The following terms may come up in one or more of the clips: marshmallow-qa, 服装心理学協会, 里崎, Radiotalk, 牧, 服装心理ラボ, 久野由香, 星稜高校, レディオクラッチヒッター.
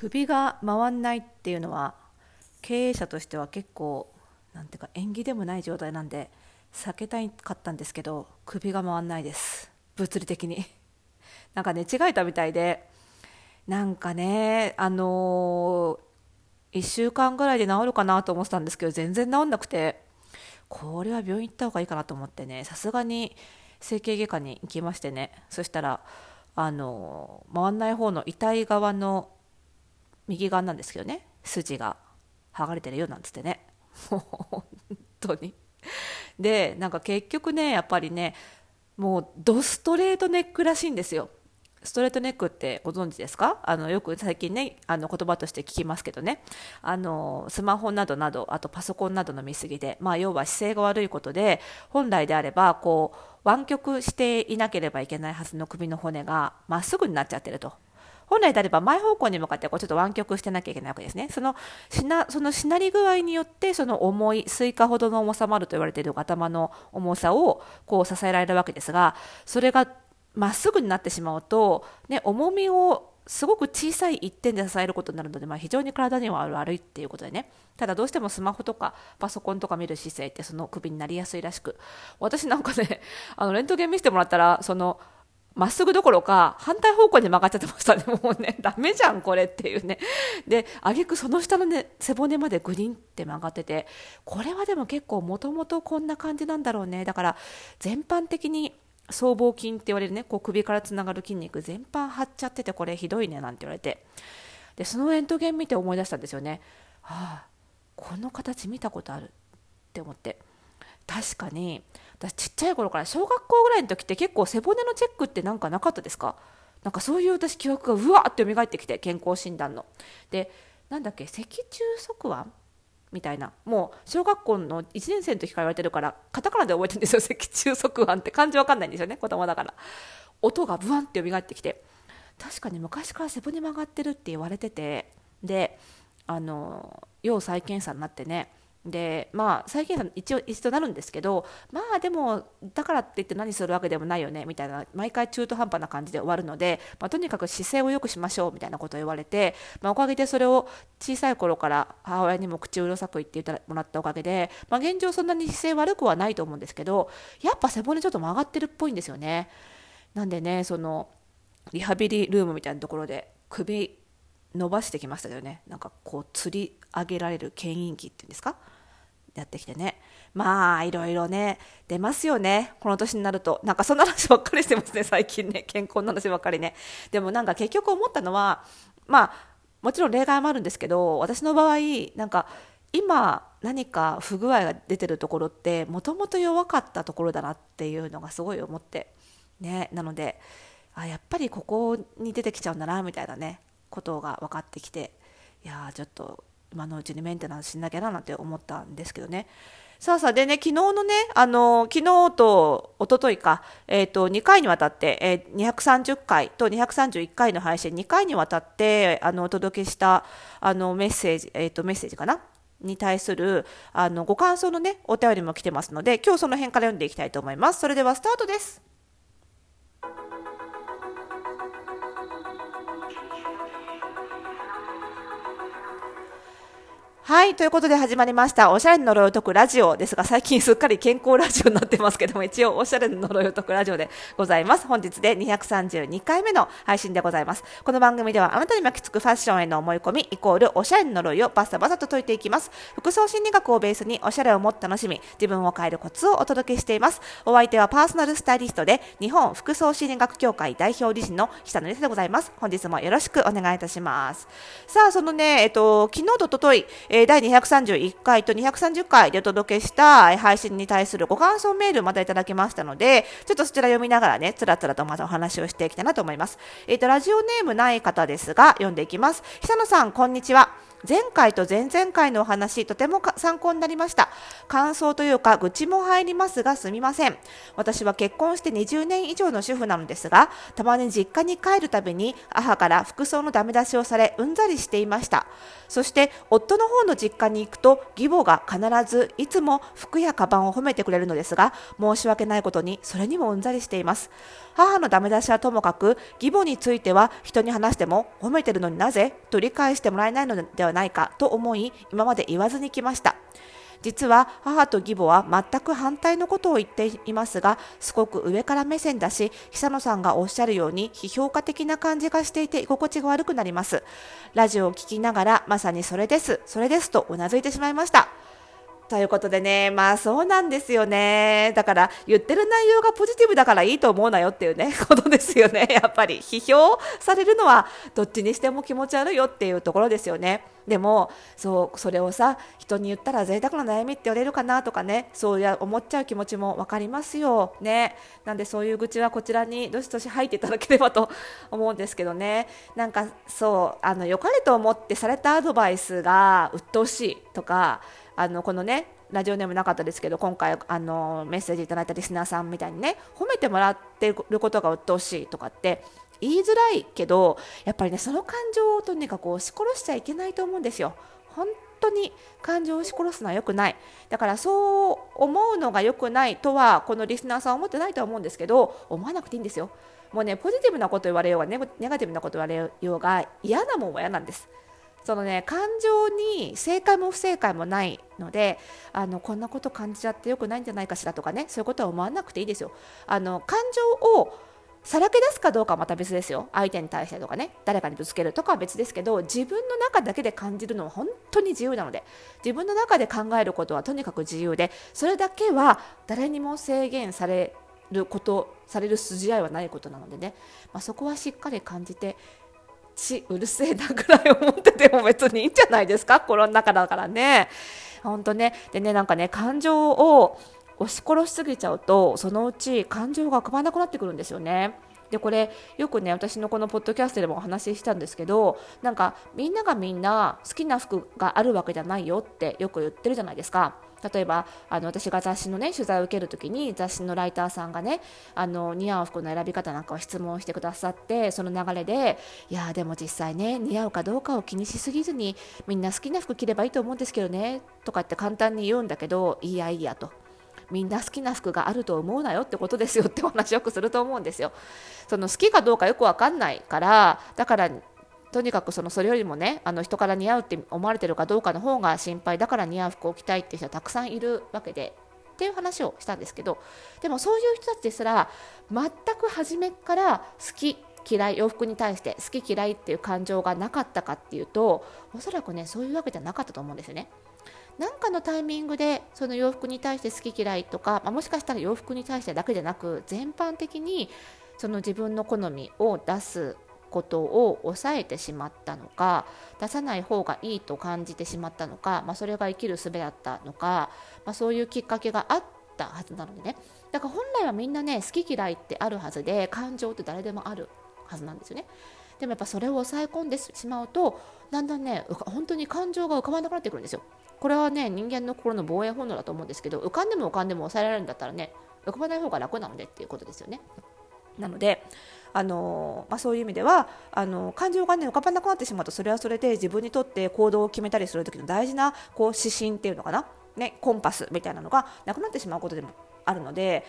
首が回んないっていうのは経営者としては結構なんていうか縁起でもない状態なんで避けたかったんですけど、首が回んないです。物理的になんかね違えたみたいで、なんかね1週間ぐらいで治るかなと思ってたんですけど全然治んなくて、これは病院行った方がいいかなと思ってね、さすがに整形外科に行きましてね、そしたら回んない方の痛い側の右側なんですけどね、筋が剥がれてるよなんつってね、もう本当にでなんか結局ねやっぱりねもうドストレートネックらしいんですよ。ストレートネックってご存知ですか？よく最近ね言葉として聞きますけどね、スマホなどなどあとパソコンなどの見過ぎで、要は姿勢が悪いことで本来であればこう湾曲していなければいけないはずの首の骨がまっすぐになっちゃってると。本来であれば前方向に向かってこうちょっと湾曲してなきゃいけないわけですね。そのしなり具合によってその重いスイカほどの重さもあると言われている頭の重さをこう支えられるわけですが、それがまっすぐになってしまうと、ね、重みをすごく小さい一点で支えることになるので、非常に体には悪いっていうことでね。ただどうしてもスマホとかパソコンとか見る姿勢ってその首になりやすいらしく、私なんかねレントゲン見せてもらったらそのまっすぐどころか反対方向に曲がっちゃってましたね。もうねダメじゃんこれっていうね。で挙句その下の、ね、背骨までグリンって曲がってて、これはでも結構もともとこんな感じなんだろうね。だから全般的に僧帽筋って言われるね、こう首からつながる筋肉全般張っちゃってて、これひどいねなんて言われて、でそのレントゲン見て思い出したんですよね。ああこの形見たことあるって思って、確かに私ちっちゃい頃から小学校ぐらいの時って結構背骨のチェックってなんかなかったですか？なんかそういう私記憶がうわーって蘇ってきて、健康診断のでなんだっけ脊柱側腕みたいな、もう小学校の1年生の時から言われてるからカタカナで覚えてるんですよ。脊柱側腕って漢字わかんないんですよね、子供だから。音がブワンって蘇ってきて、確かに昔から背骨曲がってるって言われてて、で要再検査になってね、で再検査一度なるんですけど、でもだからって言って何するわけでもないよねみたいな、毎回中途半端な感じで終わるので、とにかく姿勢を良くしましょうみたいなことを言われて、おかげでそれを小さい頃から母親にも口うるさく言ってもらったおかげで、現状そんなに姿勢悪くはないと思うんですけど、やっぱ背骨ちょっと曲がってるっぽいんですよね。なんでねそのリハビリルームみたいなところで首伸ばしてきましたけどね、なんかこう吊り上げられる牽引機っていうんですか、やってきてね、いろいろね出ますよねこの年になると。なんかそんな話ばっかりしてますね最近ね、健康の話ばっかりね。でもなんか結局思ったのは、もちろん例外もあるんですけど、私の場合なんか今何か不具合が出てるところってもともと弱かったところだなっていうのがすごい思ってね、なのでやっぱりここに出てきちゃうんだなみたいなねことが分かってきて、いやちょっと今のうちにメンテナンスしなきゃなんて思ったんですけどね。さあでね、昨日のね昨日と一昨日か、2回にわたって、230回と231回の配信2回にわたってお届けしたメッセージかなに対するご感想のねお便りも来てますので、今日その辺から読んでいきたいと思います。それではスタートです。はい、ということで始まりましたおしゃれの呪いを解くラジオですが、最近すっかり健康ラジオになってますけども、一応おしゃれの呪いを解くラジオでございます。本日で232回目の配信でございます。この番組ではあなたに巻きつくファッションへの思い込みイコールおしゃれの呪いをバサバサと解いていきます。服装心理学をベースにおしゃれをもっと楽しみ、自分を変えるコツをお届けしています。お相手はパーソナルスタイリストで日本服装心理学協会代表理事の久野由香でございます。本日もよろしくお願いいたします。さあそのね、昨日と一昨日第231回と230回でお届けした配信に対するご感想メールをまたいただきましたので、ちょっとそちら読みながらねつらつらとまたお話をしていきたいなと思います。ラジオネームない方ですが読んでいきます。久野さんこんにちは。前回と前々回のお話、とても参考になりました。感想というか愚痴も入りますがすみません。私は結婚して20年以上の主婦なのですが、たまに実家に帰るたびに母から服装のダメ出しをされ、うんざりしていました。そして夫の方の実家に行くと、義母が必ずいつも服やカバンを褒めてくれるのですが、申し訳ないことにそれにもうんざりしています。母のダメ出しはともかく、義母については人に話しても褒めてるのになぜと理解してもらえないのではないかと思い、今まで言わずにきました。実は母と義母は全く反対のことを言っていますが、すごく上から目線だし、久野さんがおっしゃるように批評家的な感じがしていて居心地が悪くなります。ラジオを聞きながら、まさにそれですとうなずいてしまいました。ということでね、まあそうなんですよね。だから言ってる内容がポジティブだからいいと思うなよっていうね、ことですよね。やっぱり批評されるのはどっちにしても気持ち悪いよっていうところですよね。でもそれをさ、人に言ったら贅沢な悩みって言われるかなとかね、そうや思っちゃう気持ちも分かりますよね。なんでそういう愚痴はこちらにどしどし吐いていただければと思うんですけどね。なんかそう、良かれと思ってされたアドバイスが鬱陶しいとか、このねラジオネームなかったですけど、今回メッセージいただいたリスナーさんみたいにね、褒めてもらってることが鬱陶しいとかって言いづらいけど、やっぱりね、その感情をとにかく押し殺しちゃいけないと思うんですよ。本当に感情を押し殺すのは良くない。だからそう思うのが良くないとはこのリスナーさんは思ってないとは思うんですけど、思わなくていいんですよ。もうね、ポジティブなこと言われようがネガティブなこと言われようが、嫌なもんは嫌なんです。そのね、感情に正解も不正解もないので、こんなこと感じちゃって良くないんじゃないかしらとかね、そういうことは思わなくていいですよ。感情をさらけ出すかどうかはまた別ですよ。相手に対してとかね、誰かにぶつけるとかは別ですけど、自分の中だけで感じるのは本当に自由なので、自分の中で考えることはとにかく自由で、それだけは誰にも制限される筋合いはないことなのでね、そこはしっかり感じて、うるせえなくらい思ってても別にいいんじゃないですか。心の中だからね、本当ね。でね、なんかね、感情を押し殺しすぎちゃうと、そのうち感情が浮かばなくなってくるんですよね。でこれよくね、私のこのポッドキャストでもお話ししたんですけど、なんかみんながみんな好きな服があるわけじゃないよってよく言ってるじゃないですか。例えば私が雑誌のね取材を受けるときに、雑誌のライターさんがね似合う服の選び方なんかを質問してくださって、その流れで、いやでも実際ね、似合うかどうかを気にしすぎずにみんな好きな服着ればいいと思うんですけどねとかって簡単に言うんだけど、いいやと、みんな好きな服があると思うなよってことですよってお話よくすると思うんですよ。その好きかどうかよく分かんないから、だからとにかくそれよりもね、人から似合うって思われてるかどうかの方が心配だから、似合う服を着たいって人はたくさんいるわけでっていう話をしたんですけど、でもそういう人たちですら、全く初めから好き嫌い、洋服に対して好き嫌いっていう感情がなかったかっていうと、おそらくねそういうわけじゃなかったと思うんですよね。なんかのタイミングでその洋服に対して好き嫌いとか、もしかしたら洋服に対してだけじゃなく全般的にその自分の好みを出すことを抑えてしまったのか、出さない方がいいと感じてしまったのか、それが生きる術だったのか、そういうきっかけがあったはずなのでね。だから本来はみんなね、好き嫌いってあるはずで、感情って誰でもあるはずなんですよね。でもやっぱそれを抑え込んでしまうと、だんだんね本当に感情が浮かばなくなってくるんですよ。これはね、人間の心の防衛本能だと思うんですけど、浮かんでも浮かんでも抑えられるんだったらね、浮かばない方が楽なのでっていうことですよね。なのでそういう意味では感情が、ね、浮かばなくなってしまうと、それはそれで自分にとって行動を決めたりする時の大事な指針っていうのかな、ね、コンパスみたいなのがなくなってしまうことでもあるので、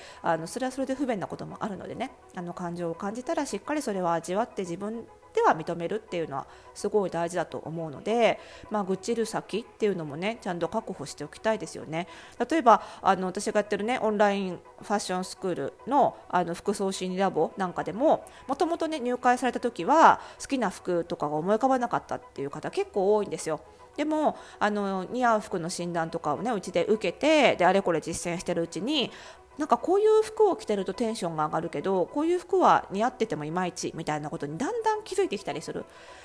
それはそれで不便なこともあるのでね、感情を感じたらしっかりそれは味わって自分では認めるっていうのはすごい大事だと思うので、愚痴る先っていうのもねちゃんと確保しておきたいですよね。例えば私がやってるねオンラインファッションスクールの、服装心理ラボなんかでも、もともとね入会された時は好きな服とかが思い浮かばなかったっていう方結構多いんですよ。でも似合う服の診断とかをねうちで受けて、であれこれ実践してるうちに、なんかこういう服を着てるとテンションが上がるけど、こういう服は似合っててもいまいちみたいなことにだんだん気づいてきたりする。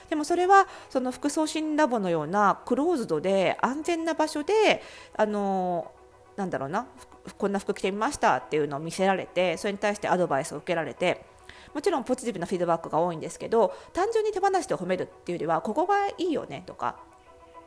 でもそれはその服装診ラボのようなクローズドで安全な場所でなんだろうな、こんな服着てみましたっていうのを見せられて、それに対してアドバイスを受けられて、もちろんポジティブなフィードバックが多いんですけど、単純に手放して褒めるっていうよりは、ここがいいよねとか、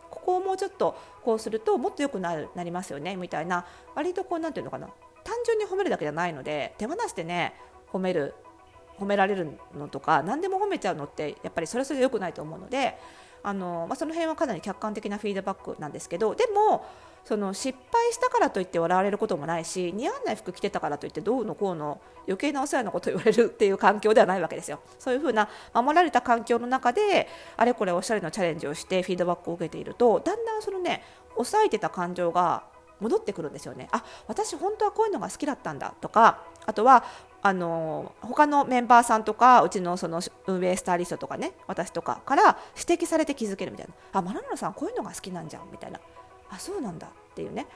ここをもうちょっとこうするともっと良くなりますよねみたいな、割とこうなんていうのかな、単純に褒めるだけじゃないので、手放してね褒められるのとか何でも褒めちゃうのってやっぱりそれはそれで良くないと思うので、その辺はかなり客観的なフィードバックなんですけど、でもその失敗したからといって笑われることもないし、似合わない服着てたからといってどうのこうの余計なお世話のことを言われるっていう環境ではないわけですよ。そういうふうな守られた環境の中であれこれおしゃれのチャレンジをしてフィードバックを受けていると、だんだんそのね抑えてた感情が戻ってくるんですよね。あ、私本当はこういうのが好きだったんだとか、あとは他のメンバーさんとかうちのその運営スタイリストとかね、私とかから指摘されて気づけるみたいな、あ、マラナラさんこういうのが好きなんじゃんみたいな、あ、そうなんだっていうね、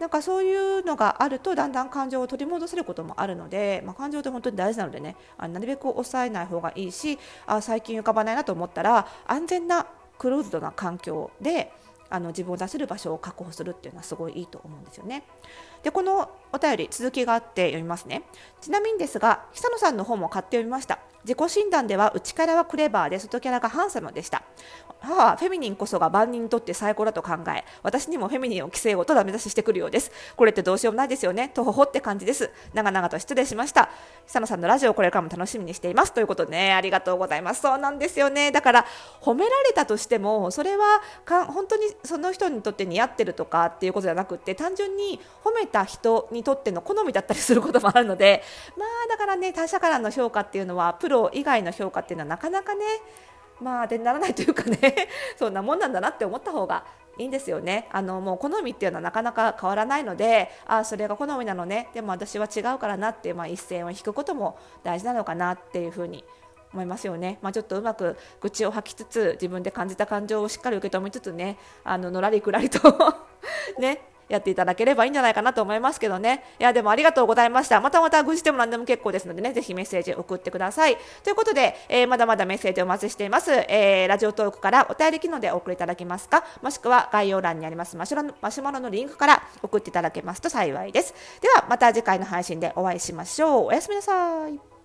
なんかそういうのがあるとだんだん感情を取り戻せることもあるので、感情って本当に大事なのでね、なるべく抑えない方がいいし、あ、最近浮かばないなと思ったら安全なクローズドな環境で自分を出せる場所を確保するっていうのはすごいいいと思うんですよね。で、このお便り続きがあって読みますね。ちなみにですが、久野さんの本も買って読みました。自己診断では内キャラはクレバーで外キャラがハンサムでした。母はフェミニンこそが万人にとって最高だと考え、私にもフェミニンを規制ごとダメ出ししてくるようです。これってどうしようもないですよね、とほほって感じです。長々と失礼しました。久野さんのラジオをこれからも楽しみにしています、ということで、ね、ありがとうございます。そうなんですよね。だから褒められたとしてもそれは本当にその人にとって似合ってるとかっていうことじゃなくて、単純に褒めた人にとっての好みだったりすることもあるので、だからね、他者からの評価っていうのはプロ以外の評価っていうのはなかなかね、でならないというかねそんなもんなんだなって思った方がいいんですよね。もう好みっていうのはなかなか変わらないので、あ、それが好みなのね、でも私は違うからなっていう、一線を引くことも大事なのかなっていうふうに思いますよね。ちょっとうまく愚痴を吐きつつ、自分で感じた感情をしっかり受け止めつつね、のらりくらりとねやっていただければいいんじゃないかなと思いますけどね。いや、でもありがとうございました。また愚痴でも何でも結構ですのでね、ぜひメッセージ送ってください。ということで、まだまだメッセージお待ちしています。ラジオトークからお便り機能でお送りいただけますか、もしくは概要欄にありますマシュマロのリンクから送っていただけますと幸いです。ではまた次回の配信でお会いしましょう。おやすみなさい。